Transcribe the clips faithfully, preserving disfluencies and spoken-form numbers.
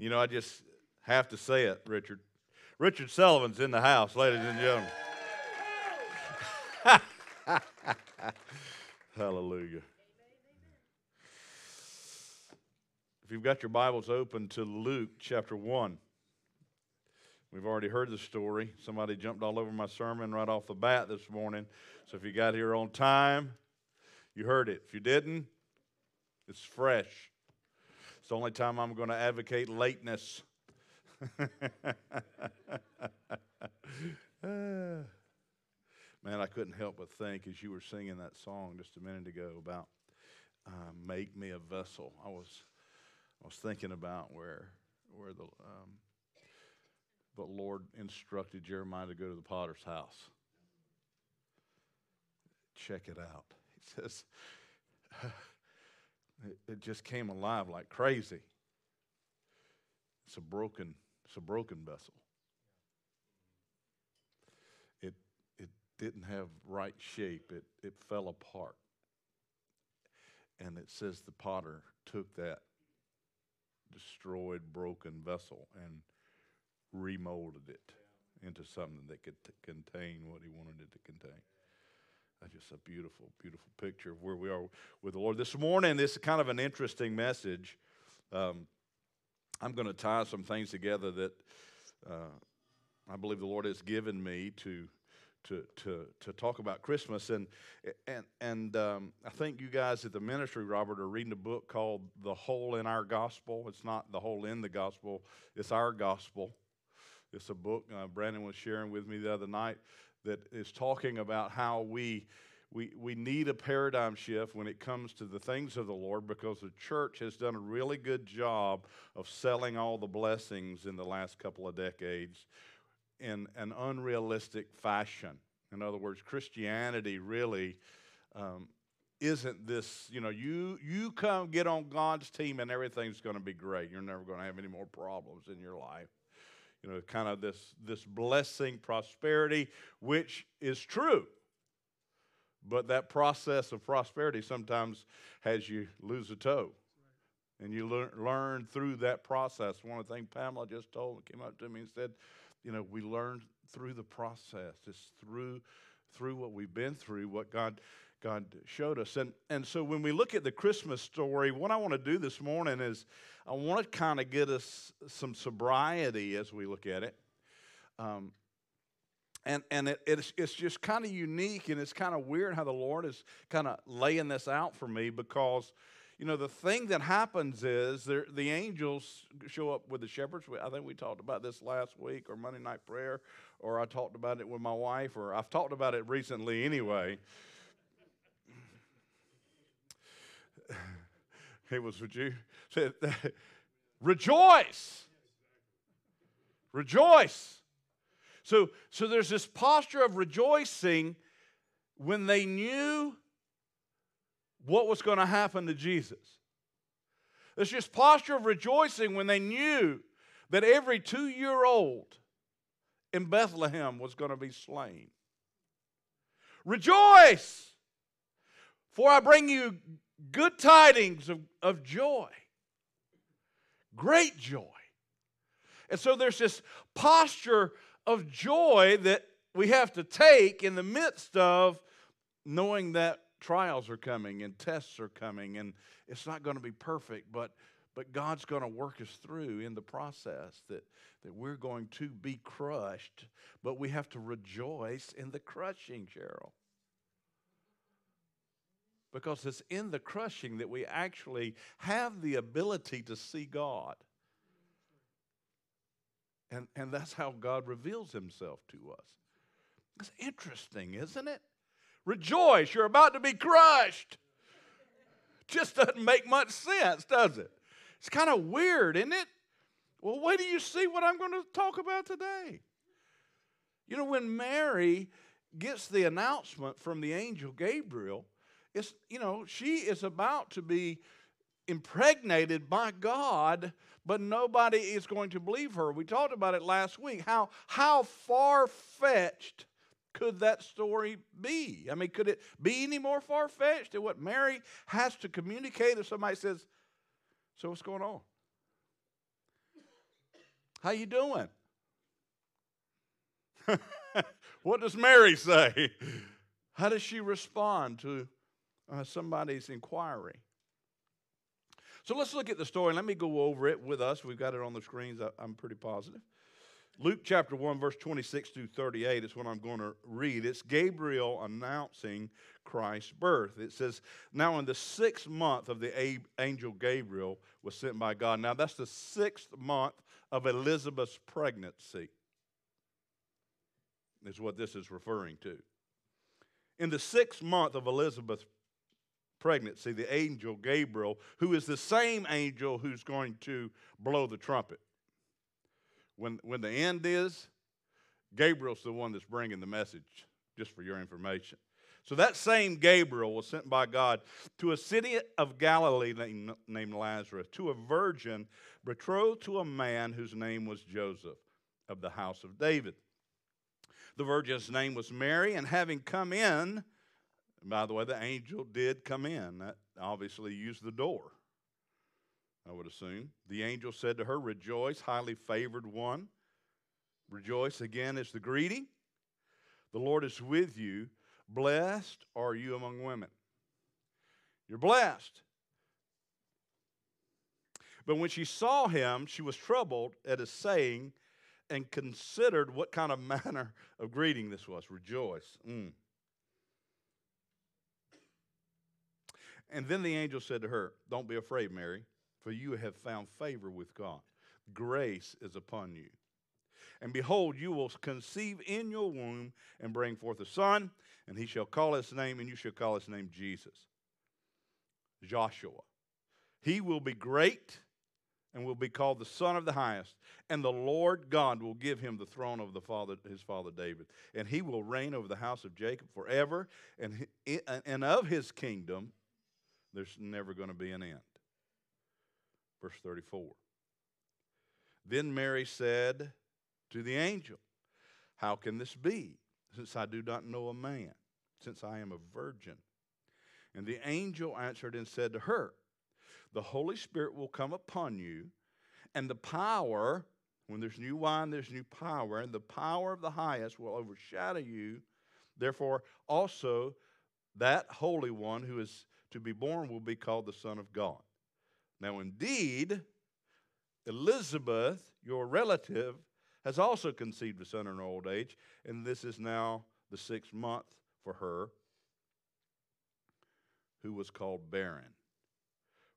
You know, I just have to say it, Richard. Richard Sullivan's in the house, ladies and gentlemen. Hallelujah. If you've got your Bibles open to Luke chapter one, we've already heard the story. Somebody jumped all over my sermon right off the bat this morning. So if you got here on time, you heard it. If you didn't, it's fresh. It's the only time I'm going to advocate lateness. Man, I couldn't help but think as you were singing that song just a minute ago about uh, "Make Me a Vessel." I was, I was thinking about where, where the. Um, But Lord instructed Jeremiah to go to the potter's house. Check it out. He says, it just came alive like crazy. It's a broken, it's a broken vessel. It it didn't have right shape. It it fell apart. And it says the potter took that destroyed, broken vessel and remolded it into something that could t- contain what he wanted it to contain. That's just a beautiful, beautiful picture of where we are with the Lord. This morning, this is kind of an interesting message. Um, I'm going to tie some things together that uh, I believe the Lord has given me to to to to talk about Christmas. And and and um, I think you guys at the ministry, Robert, are reading a book called The Hole in Our Gospel. It's not The Hole in the Gospel. It's Our Gospel. It's a book uh, Brandon was sharing with me the other night that is talking about how we, we we need a paradigm shift when it comes to the things of the Lord, because the church has done a really good job of selling all the blessings in the last couple of decades in an unrealistic fashion. In other words, Christianity really um, isn't this, you know, you you come get on God's team and everything's going to be great. You're never going to have any more problems in your life. You know, kind of this, this blessing, prosperity, which is true. But that process of prosperity sometimes has you lose a toe. And you lear- learn through that process. One of the things Pamela just told came up to me and said, you know, we learn through the process. It's through through what we've been through, what God God showed us. And, and so when we look at the Christmas story, what I want to do this morning is I want to kind of get us some sobriety as we look at it. Um, and and it, it's, it's just kind of unique, and it's kind of weird how the Lord is kind of laying this out for me, because, you know, the thing that happens is the angels show up with the shepherds. I think we talked about this last week or Monday night prayer, or I talked about it with my wife, or I've talked about it recently anyway. It was with you. Said, rejoice. Rejoice. So, so there's this posture of rejoicing when they knew what was going to happen to Jesus. There's this posture of rejoicing when they knew that every two-year-old in Bethlehem was going to be slain. Rejoice, for I bring you good tidings of, of joy, great joy. And so there's this posture of joy that we have to take in the midst of knowing that trials are coming and tests are coming, and it's not going to be perfect, but but God's going to work us through in the process that, that we're going to be crushed, but we have to rejoice in the crushing, Cheryl. Because it's in the crushing that we actually have the ability to see God. And, and that's how God reveals himself to us. It's interesting, isn't it? Rejoice, you're about to be crushed. Just doesn't make much sense, does it? It's kind of weird, isn't it? Well, wait till you see what I'm going to talk about today. You know, when Mary gets the announcement from the angel Gabriel, it's, you know, she is about to be impregnated by God, but nobody is going to believe her. We talked about it last week. How how far-fetched could that story be? I mean, could it be any more far-fetched than what Mary has to communicate if somebody says, so what's going on? How you doing? What does Mary say? How does she respond to uh, somebody's inquiry? So let's look at the story. Let me go over it with us. We've got it on the screens, I'm pretty positive. Luke chapter one, verse twenty-six through thirty-eight is what I'm going to read. It's Gabriel announcing Christ's birth. It says, now in the sixth month of the angel Gabriel was sent by God. Now that's the sixth month of Elizabeth's pregnancy, is what this is referring to. In the sixth month of Elizabeth's pregnancy, the angel Gabriel, who is the same angel who's going to blow the trumpet. When, when the end is, Gabriel's the one that's bringing the message, just for your information. So that same Gabriel was sent by God to a city of Galilee named, named Nazareth, to a virgin betrothed to a man whose name was Joseph, of the house of David. The virgin's name was Mary, and having come in, and by the way, the angel did come in. That obviously used the door, I would assume. The angel said to her, rejoice, highly favored one. Rejoice again is the greeting. The Lord is with you. Blessed are you among women. You're blessed. But when she saw him, she was troubled at his saying and considered what kind of manner of greeting this was. Rejoice. Mm. And then the angel said to her, don't be afraid, Mary, for you have found favor with God. Grace is upon you. And behold, you will conceive in your womb and bring forth a son, and he shall call his name, and you shall call his name Jesus, Joshua. He will be great and will be called the Son of the Highest, and the Lord God will give him the throne of the father, his father David, and he will reign over the house of Jacob forever, and, he, and of his kingdom there's never going to be an end. Verse thirty-four. Then Mary said to the angel, how can this be, since I do not know a man, since I am a virgin? And the angel answered and said to her, the Holy Spirit will come upon you, and the power, when there's new wine, there's new power, and the power of the highest will overshadow you. Therefore, also that Holy One who is to be born will be called the Son of God. Now, indeed, Elizabeth, your relative, has also conceived a son in her old age, and this is now the sixth month for her, who was called barren.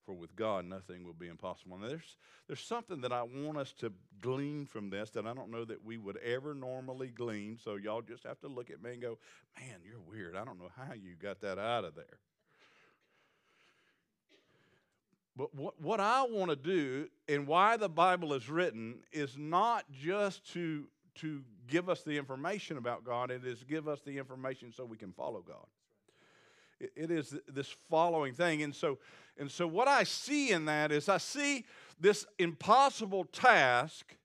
For with God, nothing will be impossible. Now, there's, there's something that I want us to glean from this that I don't know that we would ever normally glean, so y'all just have to look at me and go, man, you're weird. I don't know how you got that out of there. But what, what I want to do and why the Bible is written is not just to, to give us the information about God. It is give us the information so we can follow God. It, it is this following thing. And so, and so what I see in that is I see this impossible task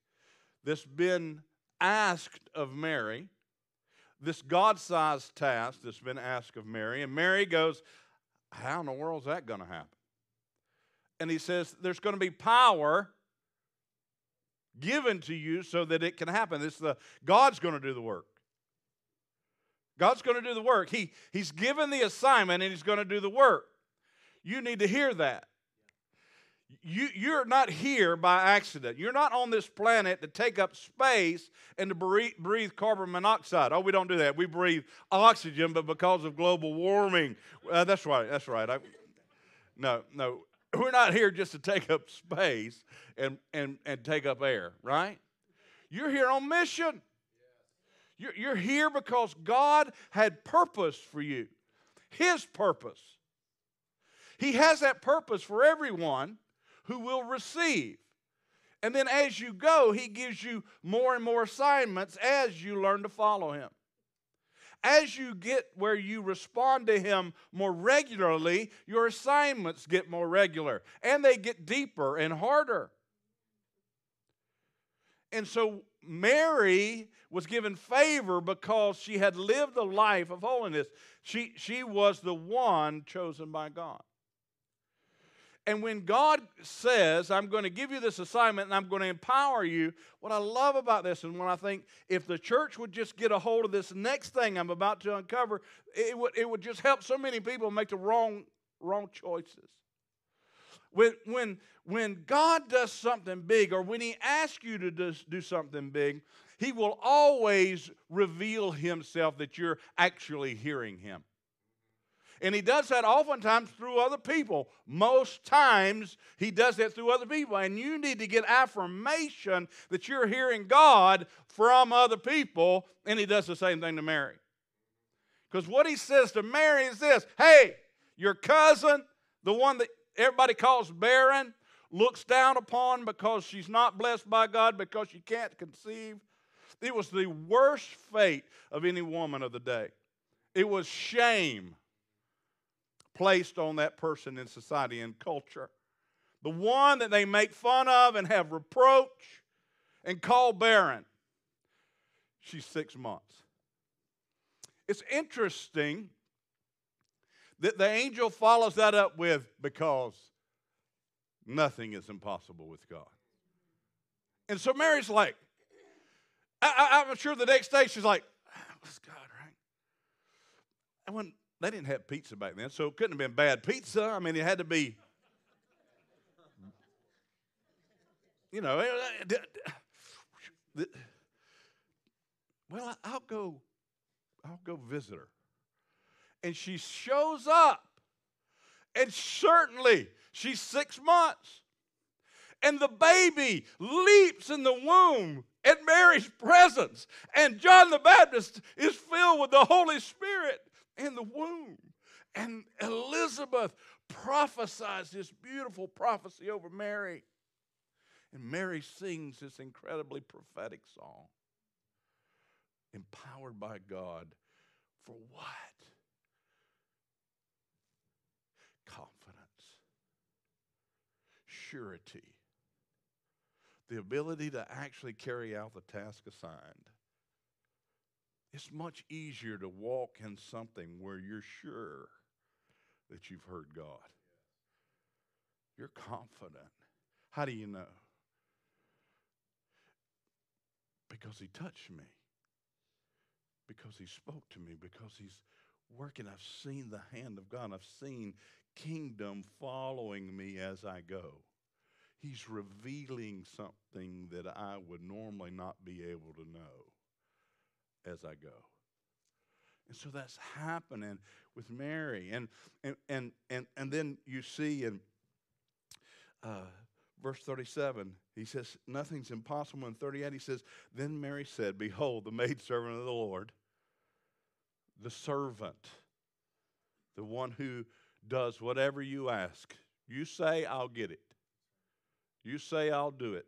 that's been asked of Mary, this God-sized task that's been asked of Mary. And Mary goes, how in the world is that going to happen? And he says, there's going to be power given to you so that it can happen. It's the God's going to do the work. God's going to do the work. He, he's given the assignment, and he's going to do the work. You need to hear that. You, you're not here by accident. You're not on this planet to take up space and to breathe, breathe carbon monoxide. Oh, we don't do that. We breathe oxygen, but because of global warming. Uh, that's right. That's right. I, no, no. We're not here just to take up space and, and, and take up air, right? You're here on mission. You're, you're here because God had purpose for you, His purpose. He has that purpose for everyone who will receive. And then as you go, He gives you more and more assignments as you learn to follow Him. As you get where you respond to Him more regularly, your assignments get more regular, and they get deeper and harder. And so Mary was given favor because she had lived a life of holiness. She, she was the one chosen by God. And when God says, I'm going to give you this assignment and I'm going to empower you, what I love about this is when I think if the church would just get a hold of this next thing I'm about to uncover, it would, it would just help so many people make the wrong, wrong choices. When, when, when God does something big, or when he asks you to do, do something big, he will always reveal himself that you're actually hearing him. And he does that oftentimes through other people. Most times he does that through other people. And you need to get affirmation that you're hearing God from other people. And he does the same thing to Mary. Because what he says to Mary is this: hey, your cousin, the one that everybody calls barren, looks down upon because she's not blessed by God because she can't conceive. It was the worst fate of any woman of the day. It was shame placed on that person in society and culture. The one that they make fun of and have reproach and call barren. She's six months. It's interesting that the angel follows that up with, because nothing is impossible with God. And so Mary's like, I, I, I'm sure the next day she's like, what's God, right? I wouldn't. They didn't have pizza back then, so it couldn't have been bad pizza. I mean, it had to be, you know. Well, I'll go, I'll go visit her. And she shows up, and certainly she's six months. And the baby leaps in the womb at Mary's presence. And John the Baptist is filled with the Holy Spirit in the womb. And Elizabeth prophesies this beautiful prophecy over Mary. And Mary sings this incredibly prophetic song, empowered by God. For what? Confidence, surety, the ability to actually carry out the task assigned. It's much easier to walk in something where you're sure that you've heard God. You're confident. How do you know? Because he touched me. Because he spoke to me. Because he's working. I've seen the hand of God. I've seen kingdom following me as I go. He's revealing something that I would normally not be able to know as I go. And so that's happening with Mary. And and and and, and then you see in uh, verse thirty-seven, he says, nothing's impossible. In thirty-eight, he says, then Mary said, behold, the maidservant of the Lord, the servant, the one who does whatever you ask. You say, I'll get it. You say, I'll do it.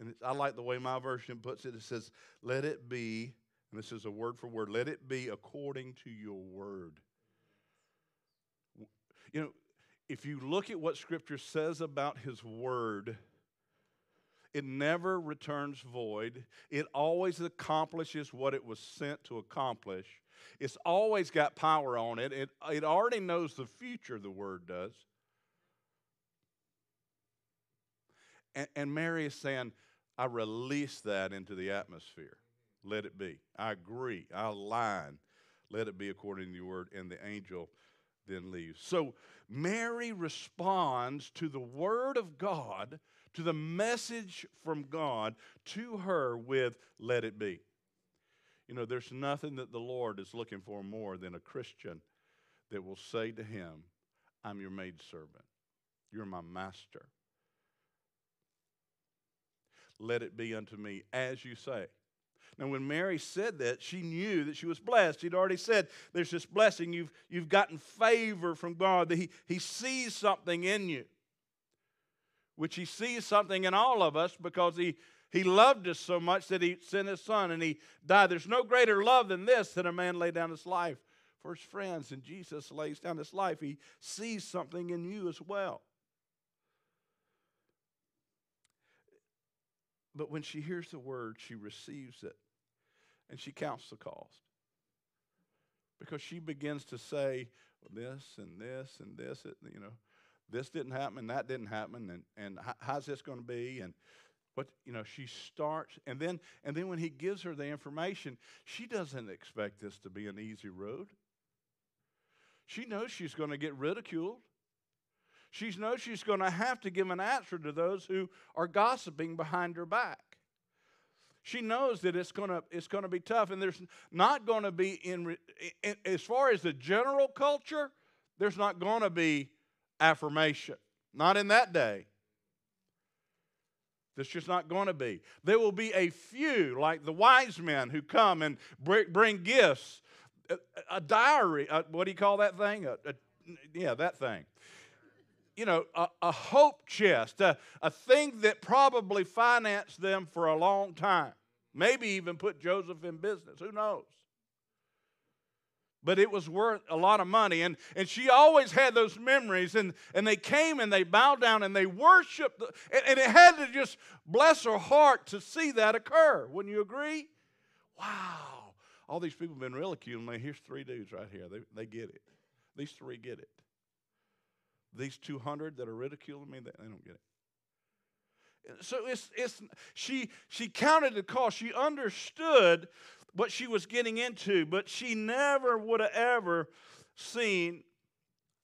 And I like the way my version puts it. It says, let it be, and this is a word for word, let it be according to your word. You know, if you look at what Scripture says about his word, it never returns void. It always accomplishes what it was sent to accomplish. It's always got power on it. It, it already knows the future, the word does. And, and Mary is saying, I release that into the atmosphere. Let it be. I agree. I align. Let it be according to your word. And the angel then leaves. So Mary responds to the word of God, to the message from God to her with, let it be. You know, there's nothing that the Lord is looking for more than a Christian that will say to him, I'm your maidservant. You're my master. Let it be unto me as you say. Now, when Mary said that, she knew that she was blessed. She'd already said, there's this blessing. You've, you've gotten favor from God. That he, he sees something in you, which he sees something in all of us because he, he loved us so much that he sent his son and he died. There's no greater love than this, that a man lay down his life for his friends. And Jesus lays down his life. He sees something in you as well. But when she hears the word, she receives it, and she counts the cost. Because she begins to say this and this and this, you know, this didn't happen and that didn't happen, and, and how's this going to be? And what, you know, she starts, and then and then when he gives her the information, she doesn't expect this to be an easy road. She knows she's going to get ridiculed. She knows she's going to have to give an answer to those who are gossiping behind her back. She knows that it's going to it's going to be tough, and there's not going to be, in, in as far as the general culture, there's not going to be affirmation. Not in that day. That's just not going to be. There will be a few, like the wise men, who come and bring gifts, a, a diary, a, what do you call that thing? A, a, yeah, that thing. You know, a, a hope chest, a, a thing that probably financed them for a long time. Maybe even put Joseph in business. Who knows? But it was worth a lot of money. And, and she always had those memories. And, and they came and they bowed down and they worshiped. The, and, and it had to just bless her heart to see that occur. Wouldn't you agree? Wow. All these people have been ridiculing me. Here's three dudes right here. They, they get it. These three get it. These two hundred that are ridiculing me, they, they don't get it. So it's, it's, she, she counted the cost. She understood what she was getting into, but she never would have ever seen.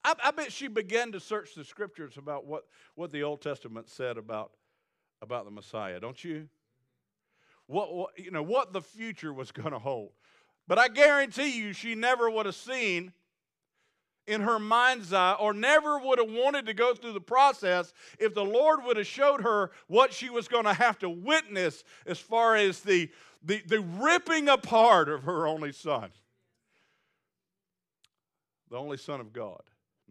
I, I bet she began to search the scriptures about what, what the Old Testament said about, about the Messiah, don't you? What, what you know, what the future was going to hold. But I guarantee you she never would have seen in her mind's eye, or never would have wanted to go through the process if the Lord would have showed her what she was going to have to witness as far as the, the, the ripping apart of her only son. The only Son of God.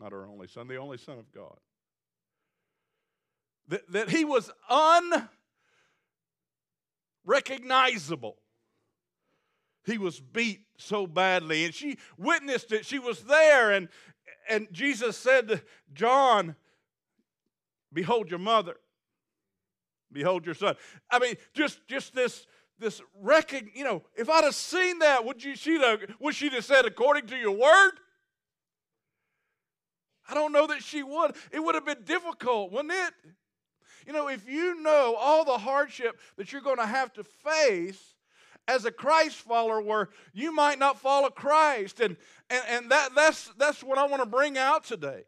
Not her only son, the only Son of God. That, that he was unrecognizable. He was beat so badly, and she witnessed it. She was there, and, and Jesus said to John, behold your mother, behold your son. I mean, just, just this, this recognition, you know, if I'd have seen that, would, you, she'd have, would she have said, according to your word? I don't know that she would. It would have been difficult, wouldn't it? You know, if you know all the hardship that you're going to have to face, as a Christ follower, where you might not follow Christ. And, and, and that, that's, that's what I want to bring out today.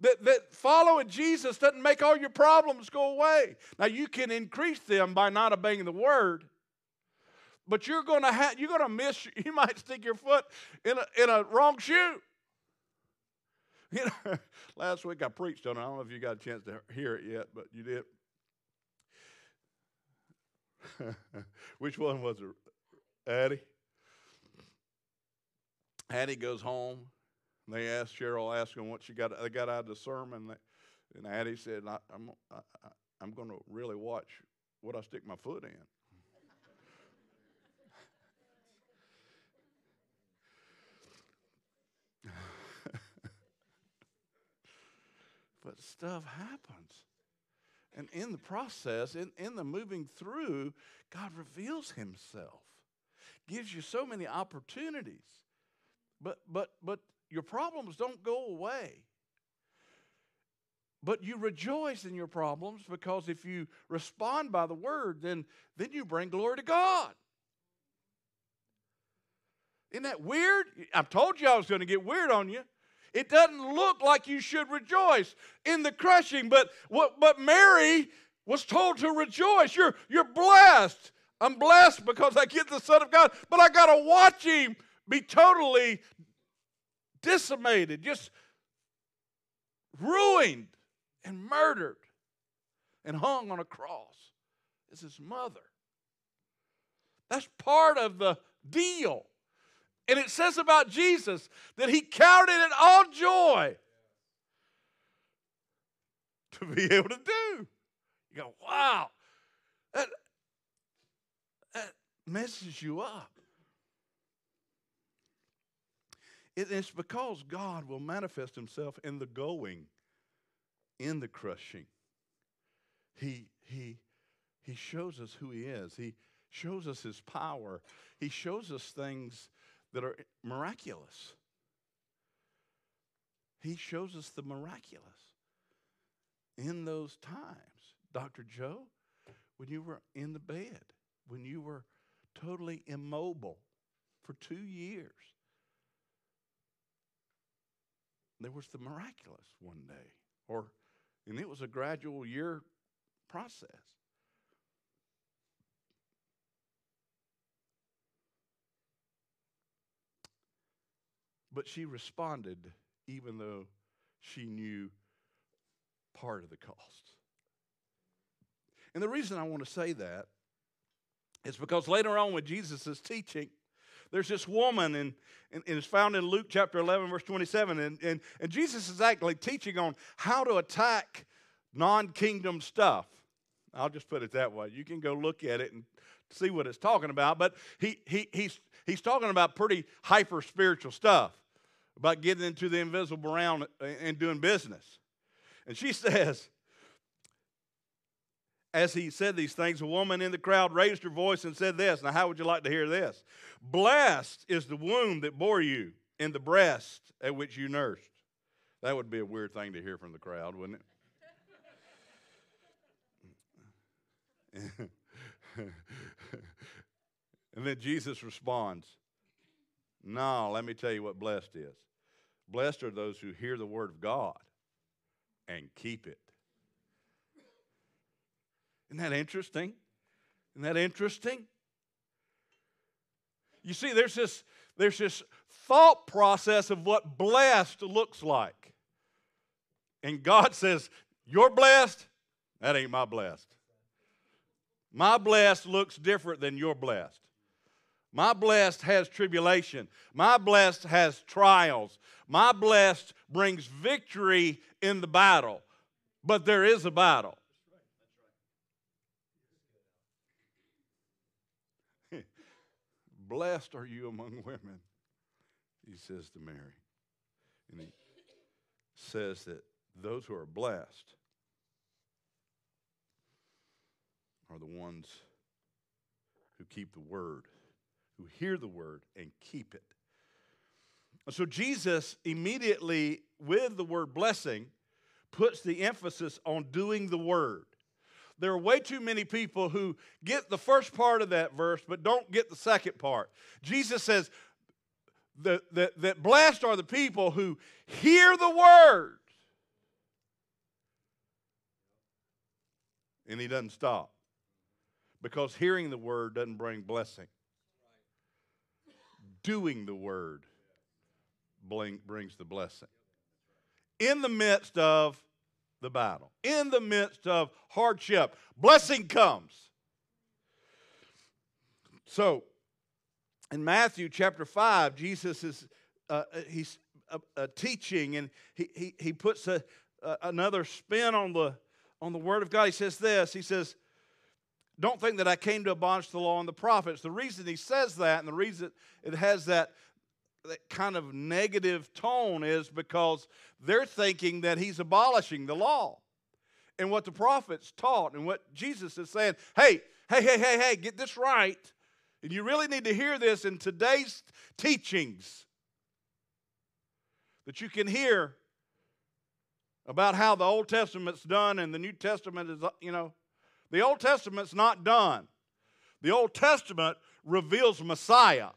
That, that following Jesus doesn't make all your problems go away. Now, you can increase them by not obeying the word, but you're going to ha- you're going to miss, you might stick your foot in a, in a wrong shoe. You know, last week I preached on it. I don't know if you got a chance to hear it yet, but you did. Which one was it? Addie? Addie goes home. They asked Cheryl, asked him what she got. They got out of the sermon, and Addie said, I, "I'm, I, I'm going to really watch what I stick my foot in." But stuff happens. And in the process, in, in the moving through, God reveals himself, gives you so many opportunities. But, but, but your problems don't go away. But you rejoice in your problems, because if you respond by the word, then, then you bring glory to God. Isn't that weird? I told you I was going to get weird on you. It doesn't look like you should rejoice in the crushing, but but Mary was told to rejoice. You're, you're blessed. I'm blessed because I get the Son of God, but I got to watch him be totally decimated, just ruined and murdered and hung on a cross. It's his mother. That's part of the deal. And it says about Jesus that he counted it all joy to be able to do. You go, wow, that, that messes you up. It, it's because God will manifest himself in the going, in the crushing. He, he, he shows us who he is. He shows us his power. He shows us things that are miraculous. He shows us the miraculous in those times. Doctor Joe, when you were in the bed, when you were totally immobile for two years, there was the miraculous one day. Or, and it was a gradual year process. But she responded even though she knew part of the cost. And the reason I want to say that is because later on when Jesus is teaching, there's this woman, and, and, and it's found in Luke chapter eleven, verse twenty-seven. And, and, and Jesus is actually teaching on how to attack non-kingdom stuff. I'll just put it that way. You can go look at it and see what it's talking about. But he, he, he's, he's talking about pretty hyper-spiritual stuff, about getting into the invisible realm and doing business. And she says, as he said these things, a woman in the crowd raised her voice and said this. Now, how would you like to hear this? Blessed is the womb that bore you and the breast at which you nursed. That would be a weird thing to hear from the crowd, wouldn't it? And then Jesus responds, no, let me tell you what blessed is. Blessed are those who hear the word of God and keep it. Isn't that interesting? Isn't that interesting? You see, there's this, there's this thought process of what blessed looks like. And God says, you're blessed, that ain't my blessed. My blessed looks different than your blessed. My blessed has tribulation. My blessed has trials. My blessed brings victory in the battle. But there is a battle. Blessed are you among women, he says to Mary. And he says that those who are blessed are the ones who keep the word, who hear the word and keep it. And so Jesus immediately, with the word blessing, puts the emphasis on doing the word. There are way too many people who get the first part of that verse but don't get the second part. Jesus says that, that, that blessed are the people who hear the word. And he doesn't stop, because hearing the word doesn't bring blessing. Doing the word brings the blessing. In the midst of the battle, in the midst of hardship, blessing comes. So, in Matthew chapter five, Jesus is uh, he's uh, uh, teaching, and he he, he puts a, uh, another spin on the on the word of God. He says this. He says, "Don't think that I came to abolish the law and the prophets." The reason he says that, and the reason it has that that kind of negative tone, is because they're thinking that he's abolishing the law and what the prophets taught and what Jesus is saying. Hey, hey, hey, hey, hey, get this right. And you really need to hear this in today's teachings, that you can hear about how the Old Testament's done and the New Testament is, you know, the Old Testament's not done. The Old Testament reveals Messiah.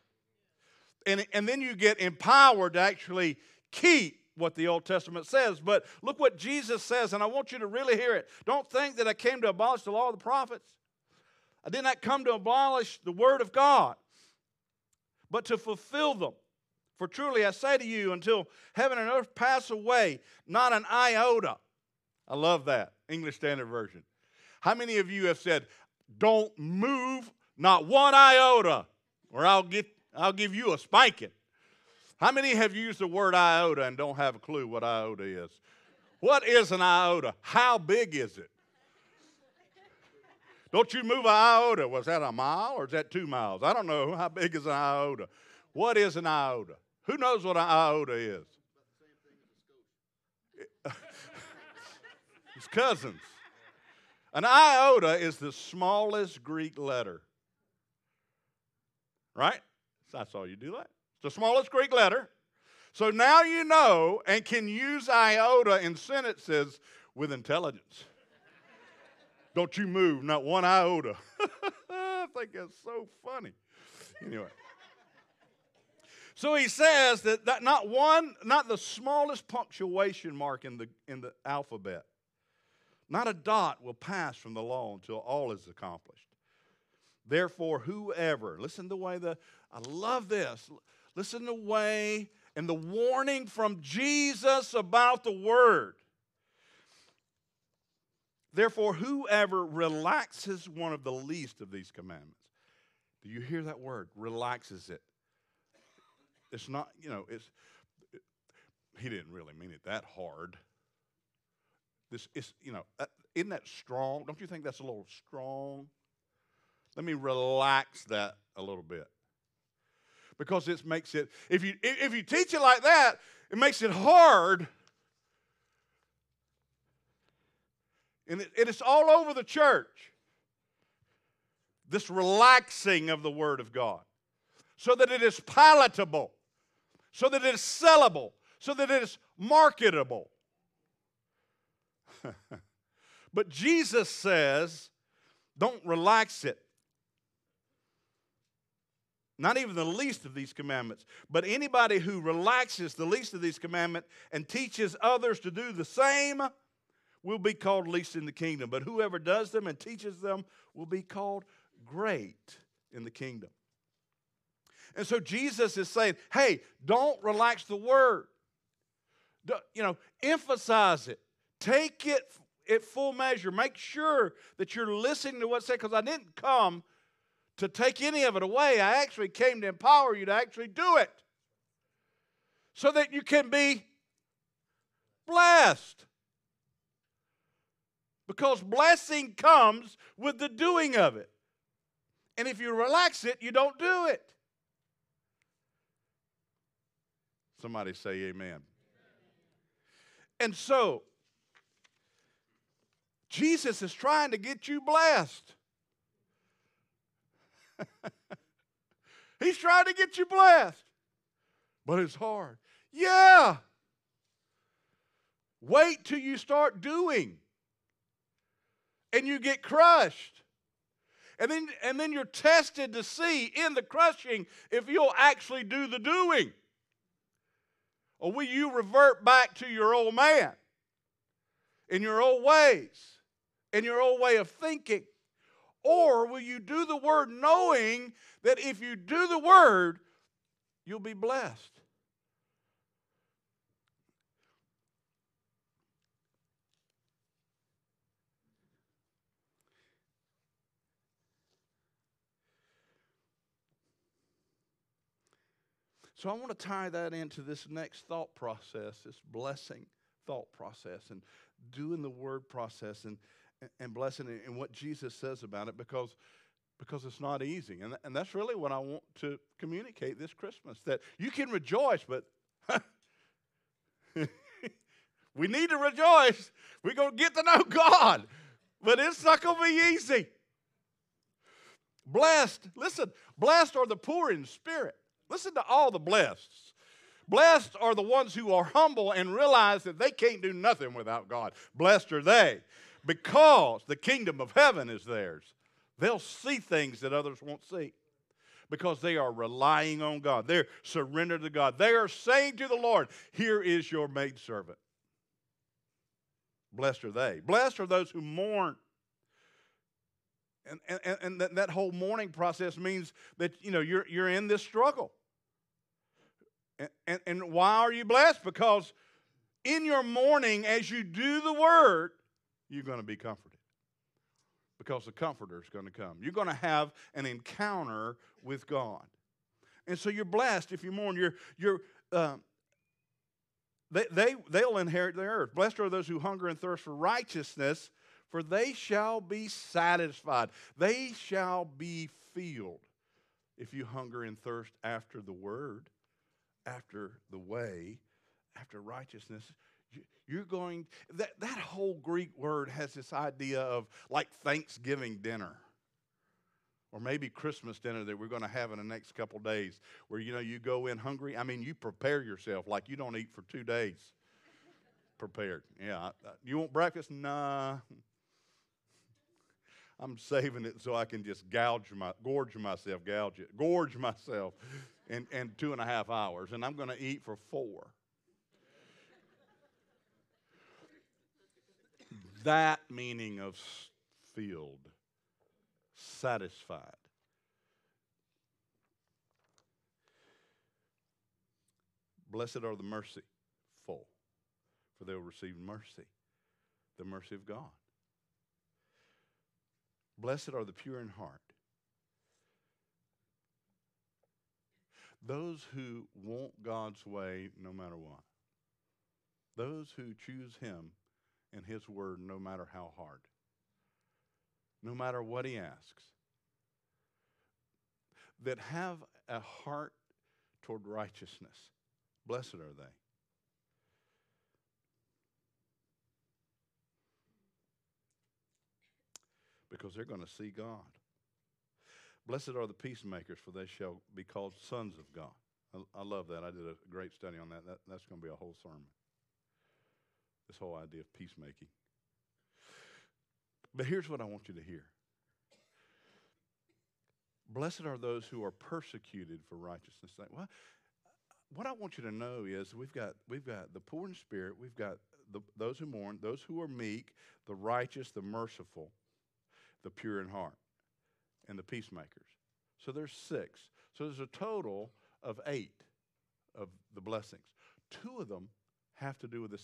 And, and then you get empowered to actually keep what the Old Testament says. But look what Jesus says, and I want you to really hear it. Don't think that I came to abolish the law of the prophets. I did not come to abolish the word of God, but to fulfill them. For truly I say to you, until heaven and earth pass away, not an iota. I love that, English Standard Version. How many of you have said, don't move, not one iota, or I'll get I'll give you a spanking. How many have used the word iota and don't have a clue what iota is? What is an iota? How big is it? Don't you move an iota. Was that a mile or is that two miles? I don't know. How big is an iota? What is an iota? Who knows what an iota is? It's cousins. An iota is the smallest Greek letter. Right? I saw you do that. It's the smallest Greek letter. So now you know and can use iota in sentences with intelligence. Don't you move, not one iota. I think that's so funny. Anyway. So he says that, that not one, not the smallest punctuation mark in the, in the alphabet, not a dot will pass from the law until all is accomplished. Therefore, whoever, listen to the way the, I love this, listen to the way and the warning from Jesus about the word. Therefore, whoever relaxes one of the least of these commandments. Do you hear that word? Relaxes it. It's not, you know, it's, it, he didn't really mean it that hard. This is, you know, uh, isn't that strong? Don't you think that's a little strong? Let me relax that a little bit. Because it makes it, if you, if you teach it like that, it makes it hard. And it, it's all over the church. This relaxing of the Word of God. So that it is palatable. So that it is sellable, so that it is marketable. But Jesus says, don't relax it. Not even the least of these commandments, but anybody who relaxes the least of these commandments and teaches others to do the same will be called least in the kingdom. But whoever does them and teaches them will be called great in the kingdom. And so Jesus is saying, hey, don't relax the word. Don't, you know, emphasize it. Take it at full measure. Make sure that you're listening to what's said, because I didn't come to take any of it away. I actually came to empower you to actually do it so that you can be blessed. Because blessing comes with the doing of it. And if you relax it, you don't do it. Somebody say amen. Amen. And so, Jesus is trying to get you blessed. He's trying to get you blessed. But it's hard. Yeah. Wait till you start doing. And you get crushed. And then, and then you're tested to see in the crushing if you'll actually do the doing. Or will you revert back to your old man in your old ways, in your old way of thinking? Or will you do the word knowing that if you do the word, you'll be blessed? So I want to tie that into this next thought process, this blessing thought process, and doing the word process, and, and blessing it, and what Jesus says about it, because, because it's not easy. And, and that's really what I want to communicate this Christmas, that you can rejoice, but we need to rejoice. We're going to get to know God, but it's not going to be easy. Blessed, listen, blessed are the poor in spirit. Listen to all the blesseds. Blessed are the ones who are humble and realize that they can't do nothing without God. Blessed are they, because the kingdom of heaven is theirs. They'll see things that others won't see because they are relying on God. They're surrendered to God. They are saying to the Lord, here is your maidservant. Blessed are they. Blessed are those who mourn. And, and, and that, that whole mourning process means that, you know, you're, you're in this struggle. And, and, and why are you blessed? Because in your mourning, as you do the word, you're going to be comforted. Because the comforter is going to come. You're going to have an encounter with God. And so you're blessed if you mourn. You're, you're, uh, they, they, they'll inherit the earth. Blessed are those who hunger and thirst for righteousness, for they shall be satisfied. They shall be filled. If you hunger and thirst after the word, after the way, after righteousness, you're going, that, that whole Greek word has this idea of like Thanksgiving dinner. Or maybe Christmas dinner that we're going to have in the next couple days where, you know, you go in hungry. I mean, you prepare yourself like you don't eat for two days. Prepared. Yeah. You want breakfast? Nah. I'm saving it so I can just gouge my, gorge myself, gouge it, gorge myself in, in two and a half hours. And I'm going to eat for four. That meaning of filled, satisfied. Blessed are the merciful, for they will receive mercy, the mercy of God. Blessed are the pure in heart. Those who want God's way no matter what. Those who choose Him and His word no matter how hard. No matter what He asks. That have a heart toward righteousness. Blessed are they. Because they're going to see God. Blessed are the peacemakers, for they shall be called sons of God. I, I love that. I did a great study on that. that. That's going to be a whole sermon. This whole idea of peacemaking. But here's what I want you to hear. Blessed are those who are persecuted for righteousness' sake. Well, what I want you to know is we've got, we've got the poor in spirit, we've got the, those who mourn, those who are meek, the righteous, the merciful, the pure in heart, and the peacemakers. So there's six. So there's a total of eight of the blessings. Two of them have to do with this.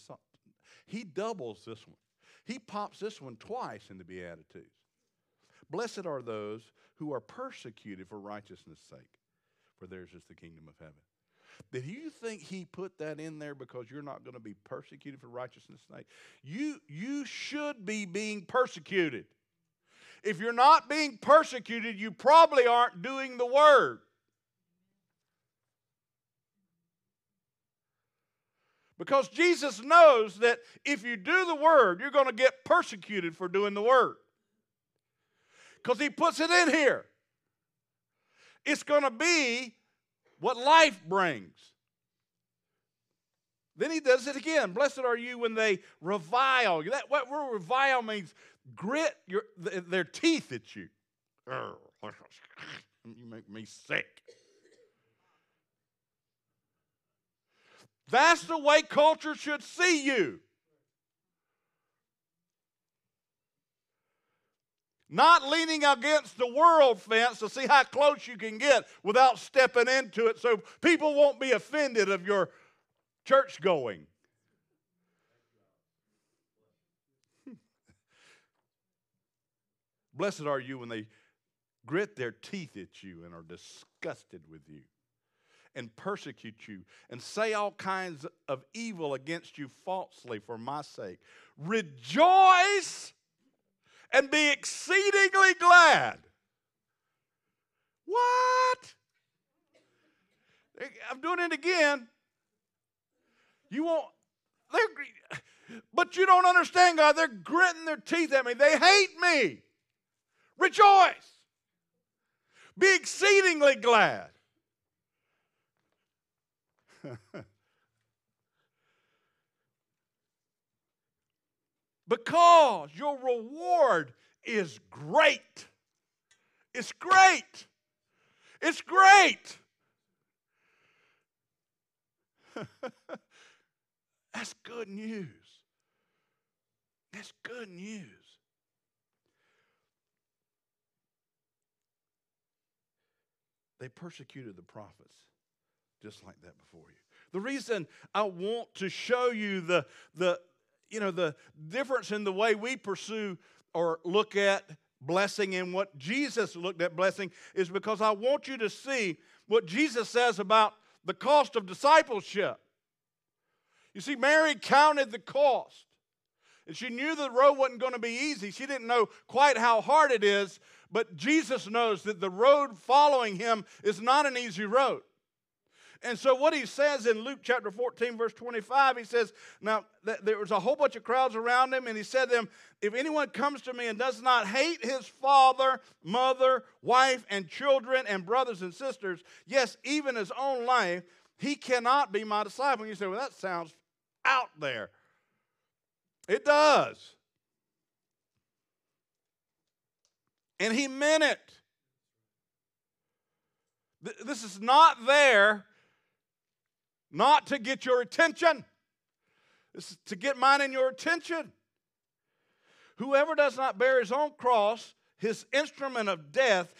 He doubles this one. He pops this one twice in the Beatitudes. Blessed are those who are persecuted for righteousness' sake, for theirs is the kingdom of heaven. Did you think he put that in there because you're not going to be persecuted for righteousness' sake? You, you should be being persecuted. If you're not being persecuted, you probably aren't doing the word. Because Jesus knows that if you do the word, you're going to get persecuted for doing the word. Because He puts it in here. It's going to be what life brings. Then He does it again. Blessed are you when they revile. That, what word revile means grit your, th their teeth at you. You make me sick. That's the way culture should see you. Not leaning against the world fence to see how close you can get without stepping into it so people won't be offended of your church going. Blessed are you when they grit their teeth at you and are disgusted with you and persecute you and say all kinds of evil against you falsely for my sake. Rejoice and be exceedingly glad. What? I'm doing it again. You won't, they're, but you don't understand, God. They're gritting their teeth at me. They hate me. Rejoice. Be exceedingly glad. Because your reward is great. It's great. It's great. That's good news. That's good news. They persecuted the prophets just like that before you. The reason I want to show you the, the, you know, the difference in the way we pursue or look at blessing and what Jesus looked at blessing is because I want you to see what Jesus says about the cost of discipleship. You see, Mary counted the cost. And she knew the road wasn't going to be easy. She didn't know quite how hard it is. But Jesus knows that the road following Him is not an easy road. And so what he says in Luke chapter fourteen, verse twenty-five, he says, now th- there was a whole bunch of crowds around him, and he said to them, if anyone comes to me and does not hate his father, mother, wife, and children, and brothers and sisters, yes, even his own life, he cannot be my disciple. And you say, well, that sounds out there. It does. And he meant it. Th- this is not there not to get your attention. This is to get mine and your attention. Whoever does not bear his own cross, his instrument of death,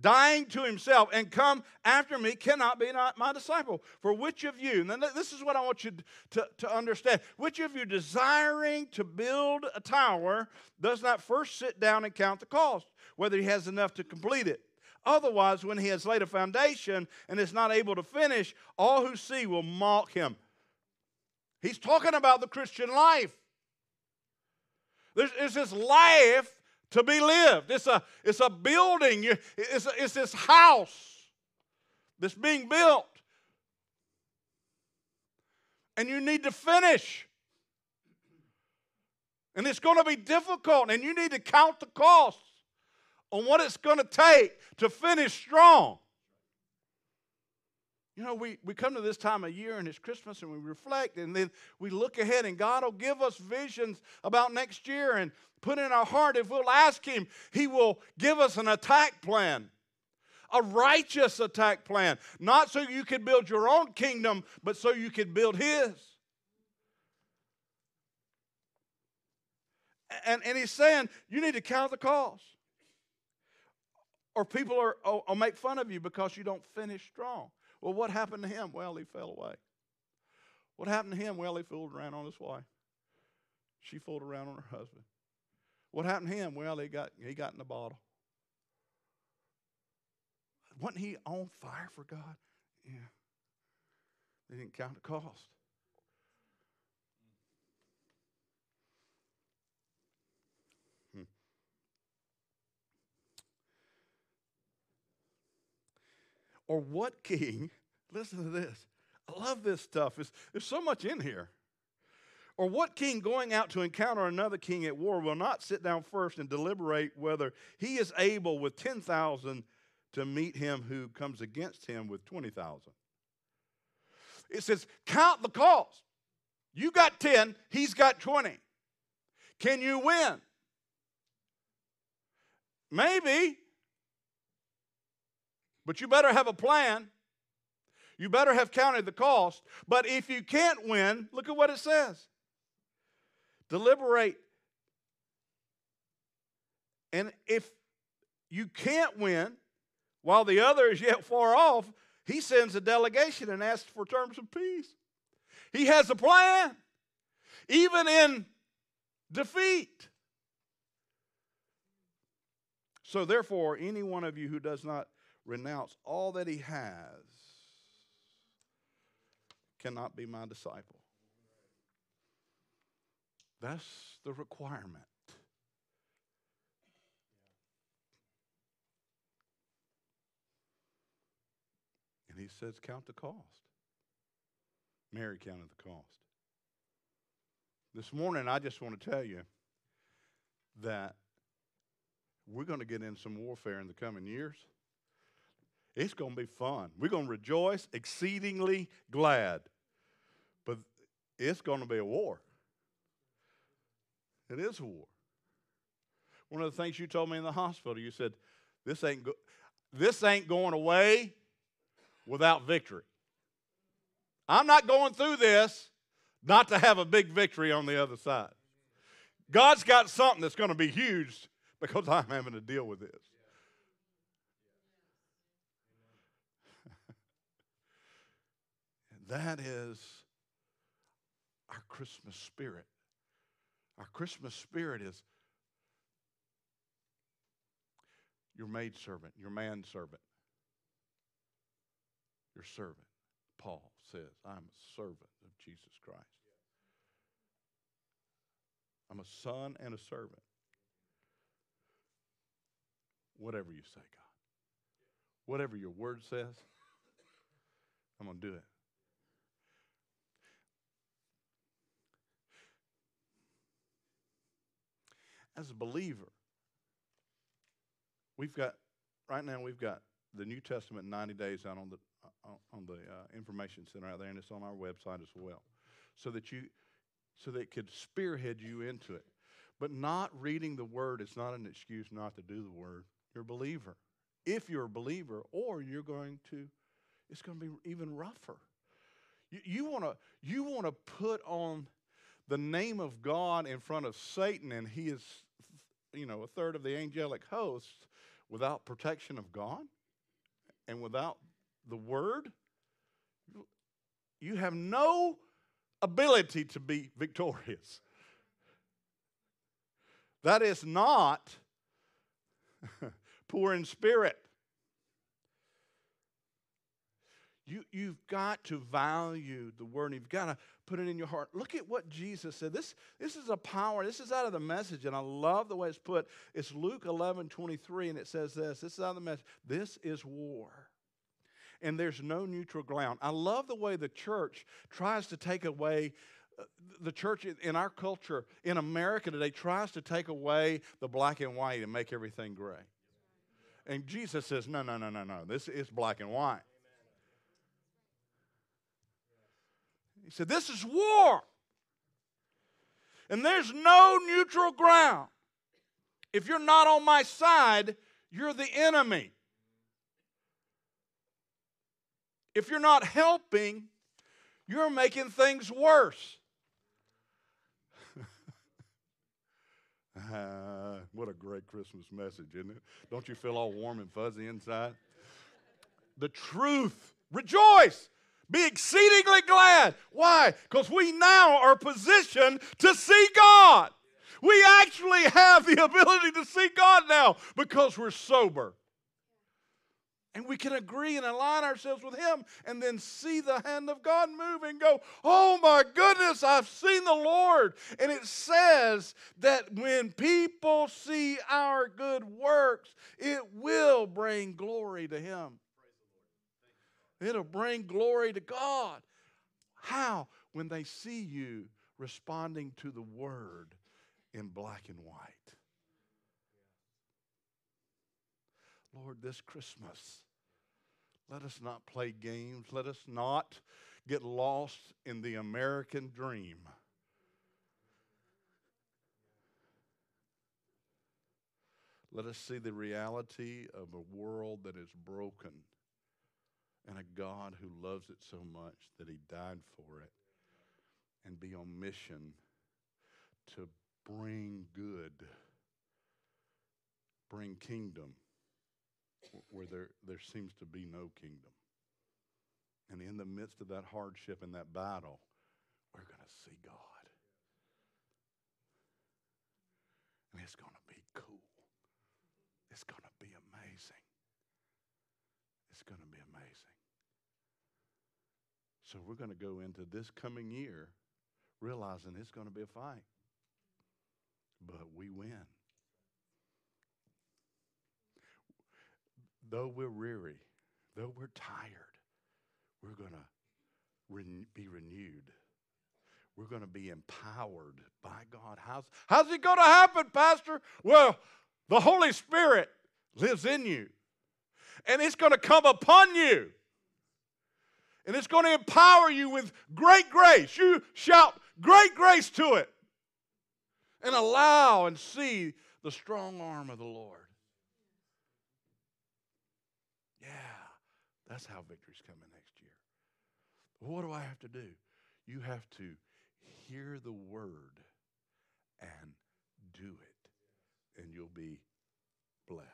dying to himself, and come after me cannot be not my disciple. For which of you, and this is what I want you to, to understand, which of you desiring to build a tower does not first sit down and count the cost, whether he has enough to complete it? Otherwise, when he has laid a foundation and is not able to finish, all who see will mock him. He's talking about the Christian life. There's, there's this life to be lived. It's a, it's a building. It's, a, it's this house that's being built. And you need to finish. And it's going to be difficult. And you need to count the costs on what it's going to take to finish strong. You know, we, we come to this time of year and it's Christmas and we reflect and then we look ahead and God will give us visions about next year and put in our heart, if we'll ask him, he will give us an attack plan, a righteous attack plan, not so you could build your own kingdom, but so you could build his. And, and he's saying, you need to count the cost, or people are, will, will make fun of you because you don't finish strong. Well, what happened to him? Well, he fell away. What happened to him? Well, he fooled around on his wife. She fooled around on her husband. What happened to him? Well, he got, he got in the bottle. Wasn't he on fire for God? Yeah. They didn't count the cost. Hmm. Or what king, listen to this. I love this stuff. It's, there's so much in here. Or what king going out to encounter another king at war will not sit down first and deliberate whether he is able with ten thousand to meet him who comes against him with twenty thousand? It says, count the cost. You got ten, he's got twenty. Can you win? Maybe. But you better have a plan. You better have counted the cost. But if you can't win, look at what it says. Deliberate. And if you can't win, while the other is yet far off, he sends a delegation and asks for terms of peace. He has a plan, even in defeat. So therefore, any one of you who does not renounce all that he has cannot be my disciple. That's the requirement. And he says, count the cost. Mary counted the cost. This morning, I just want to tell you that we're going to get in some warfare in the coming years. It's going to be fun. We're going to rejoice exceedingly glad. But it's going to be a war. It is a war. One of the things you told me in the hospital, you said, this ain't, go- this ain't going away without victory. I'm not going through this not to have a big victory on the other side. God's got something that's going to be huge because I'm having to deal with this. That is our Christmas spirit. Our Christmas spirit is your maidservant, your manservant, your servant. Paul says, I'm a servant of Jesus Christ. I'm a son and a servant. Whatever you say, God. Whatever your word says, I'm going to do it. As a believer, we've got, right now we've got the New Testament ninety days out on the on the uh, information center out there, and it's on our website as well, so that you, so that it could spearhead you into it. But not reading the Word is not an excuse not to do the Word. You're a believer. If you're a believer, or you're going to, it's going to be even rougher. You, you want to you want to put on the name of God in front of Satan, and he is, you know, a third of the angelic host, without protection of God and without the Word. You have no ability to be victorious. That is not poor in spirit. You, you've got to value the Word. You've got to put it in your heart. Look at what Jesus said. This, this is a power. This is out of the Message, and I love the way it's put. It's Luke eleven twenty-three, and it says this. This is out of the Message. This is war, and there's no neutral ground. I love the way the church tries to take away, uh, the church in our culture, in America today, tries to take away the black and white and make everything gray. And Jesus says, no, no, no, no, no. This is black and white. He said, this is war, and there's no neutral ground. If you're not on my side, you're the enemy. If you're not helping, you're making things worse. uh, what a great Christmas message, isn't it? Don't you feel all warm and fuzzy inside? The truth. Rejoice. Be exceedingly glad. Why? Because we now are positioned to see God. We actually have the ability to see God now because we're sober. And we can agree and align ourselves with Him and then see the hand of God move and go, oh my goodness, I've seen the Lord. And it says that when people see our good works, it will bring glory to Him. It'll bring glory to God. How? When they see you responding to the Word in black and white. Lord, this Christmas, let us not play games. Let us not get lost in the American dream. Let us see the reality of a world that is broken, and a God who loves it so much that He died for it, and be on mission to bring good, bring kingdom where there, there seems to be no kingdom. And in the midst of that hardship and that battle, we're going to see God. And it's going to be cool. It's going to be amazing. It's going to be amazing. So we're going to go into this coming year realizing it's going to be a fight. But we win. Though we're weary, though we're tired, we're going to re- be renewed. We're going to be empowered by God. How's, how's it going to happen, Pastor? Well, the Holy Spirit lives in you, and it's going to come upon you, and it's going to empower you with great grace. You shout great grace to it, and allow and see the strong arm of the Lord. Yeah, that's how victory's coming next year. What do I have to do? You have to hear the Word and do it, and you'll be blessed.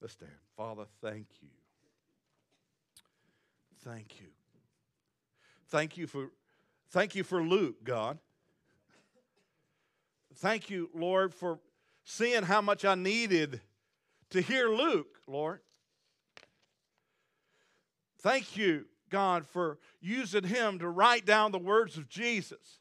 Let's stand. Father, thank you. Thank you. Thank you for, thank you for Luke, God. Thank you, Lord, for seeing how much I needed to hear Luke, Lord. Thank you, God, for using him to write down the words of Jesus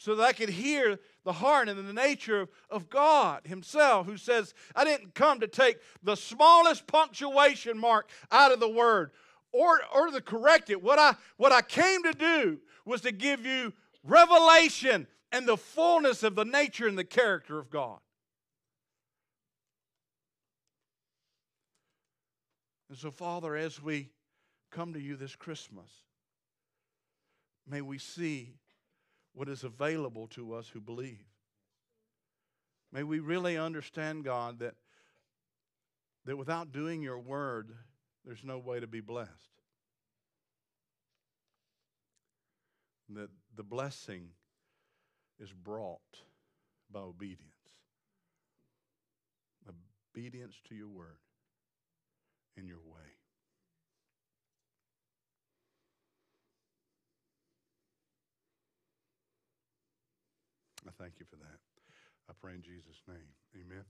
so that I could hear the heart and the nature of, of God himself, who says, I didn't come to take the smallest punctuation mark out of the word or, or to correct it. What I, what I came to do was to give you revelation and the fullness of the nature and the character of God. And so, Father, as we come to you this Christmas, may we see what is available to us who believe. May we really understand, God, that, that without doing your word, there's no way to be blessed. That the blessing is brought by obedience. Obedience to your word and your way. I thank you for that. I pray in Jesus' name. Amen.